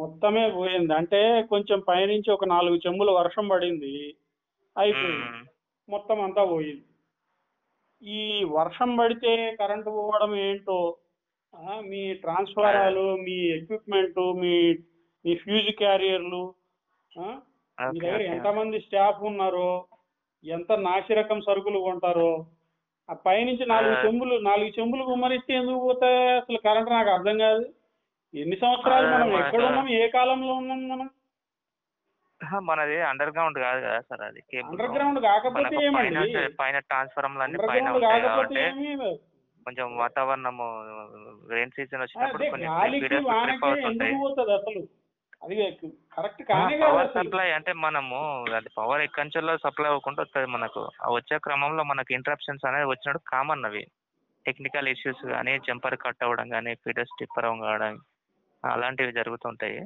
మొత్తమే పోయింది అంటే కొంచెం పైనుంచి ఒక 4 చెంబుల వర్షం పడింది, అయిపోయింది, మొత్తం అంతా పోయింది. ఈ వర్షం పడితే కరెంటు పోవడం ఏంటో, మీ ట్రాన్స్ఫారాలు, మీ ఎక్విప్మెంట్, మీ మీ ఫ్యూజ్ క్యారియర్లు, మీ దగ్గర ఎంతమంది స్టాఫ్ ఉన్నారో, ఎంత నాసిరకం సరుకులు కొంటారో, ఆ పైనుంచి 4 చెంబులు గుమ్మరిస్తే ఎందుకు పోతాయి అసలు కరెంట్? నాకు అర్థం కాదు. ఎన్ని సంవత్సరాలు మనం ఎక్కడ ఉన్నాం, ఏ కాలంలో ఉన్నాం? మనం మనది అండర్ గ్రౌండ్ కాదు కదా సార్, అది అండర్ గ్రౌండ్ కాకపోతే ఏమండి, పైన ట్రాన్స్ఫార్మర్లన్నీ పైన ఉంటాయి కాబట్టి కొంచెం వాతావరణము రెయిన్ సీజన్ వచ్చినప్పుడు అసలు అది కరెక్ట్ కానే పవర్ సప్లై అంటే మనము అది పవర్ ఎక్కడిలో సప్లై అవ్వకుండా వస్తుంది మనకు. వచ్చే క్రమంలో మనకు ఇంటరప్షన్స్ అనేది వచ్చినప్పుడు కామన్, అవి టెక్నికల్ ఇష్యూస్ కానీ, జంపర్ కట్ అవ్వడం కానీ, ఫీడర్ స్టిప్పర్ అవ్వడం అలాంటివి జరుగుతుంటాయి.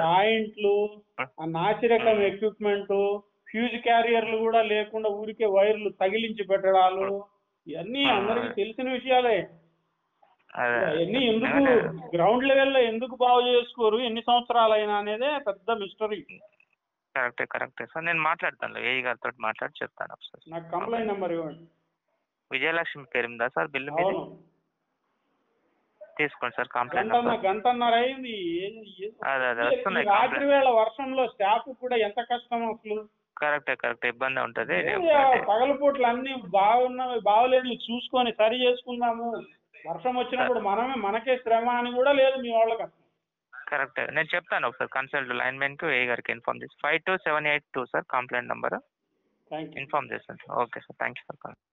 జాయింట్లు, నాసిరకం ఎక్విప్మెంట్, ఫ్యూజ్ క్యారియర్లు కూడా లేకుండా ఊరికే వైర్లు తగిలించి పెట్టడాలు ఇవన్నీ అందరికి తెలిసిన విషయాలే. ఇవన్నీ ఎందుకు గ్రౌండ్ లెవెల్లో ఎందుకు బాగు చేసుకోరు ఎన్ని సంవత్సరాలైనా అనేదే పెద్ద మిస్టరీ. కరెక్టే, కరెక్టే సార్. నేను మాట్లాడతాను, ఏఈ గారితో మాట్లాడి చెప్తాను ఒకసారి. నాకు కంప్లైంట్ నెంబర్ ఇవ్వండి. విజయలక్ష్మి పేరు ఉందా సార్ బిల్లు? తీసుకోండి సార్ కంప్లైంట్. గంటన్నర అయింది, రాత్రి వేళ వర్షంలో స్టాఫ్ కూడా ఎంత కష్టం అసలు. కరెక్టే, కరెక్ట్, ఇబ్బంది ఉంటది. పగలపూట్లు అన్ని బాగున్నాయి బాగోలేని చూసుకొని సరి చేసుకుందాము, వర్షం వచ్చినప్పుడు మనమే మనకే శ్రమ అని కూడా లేదు మీ వాళ్ళకి. కరెక్ట్, నేను చెప్తాను ఒకసారి కన్సల్ట్ లైన్మెన్ కి, ఏ గారికి ఇన్ఫార్మ్ చేసి 52782 సార్ కంప్లైంట్ నెంబర్ ఇన్ఫార్మ్ చేస్తాను. Okay sir, thank you sir.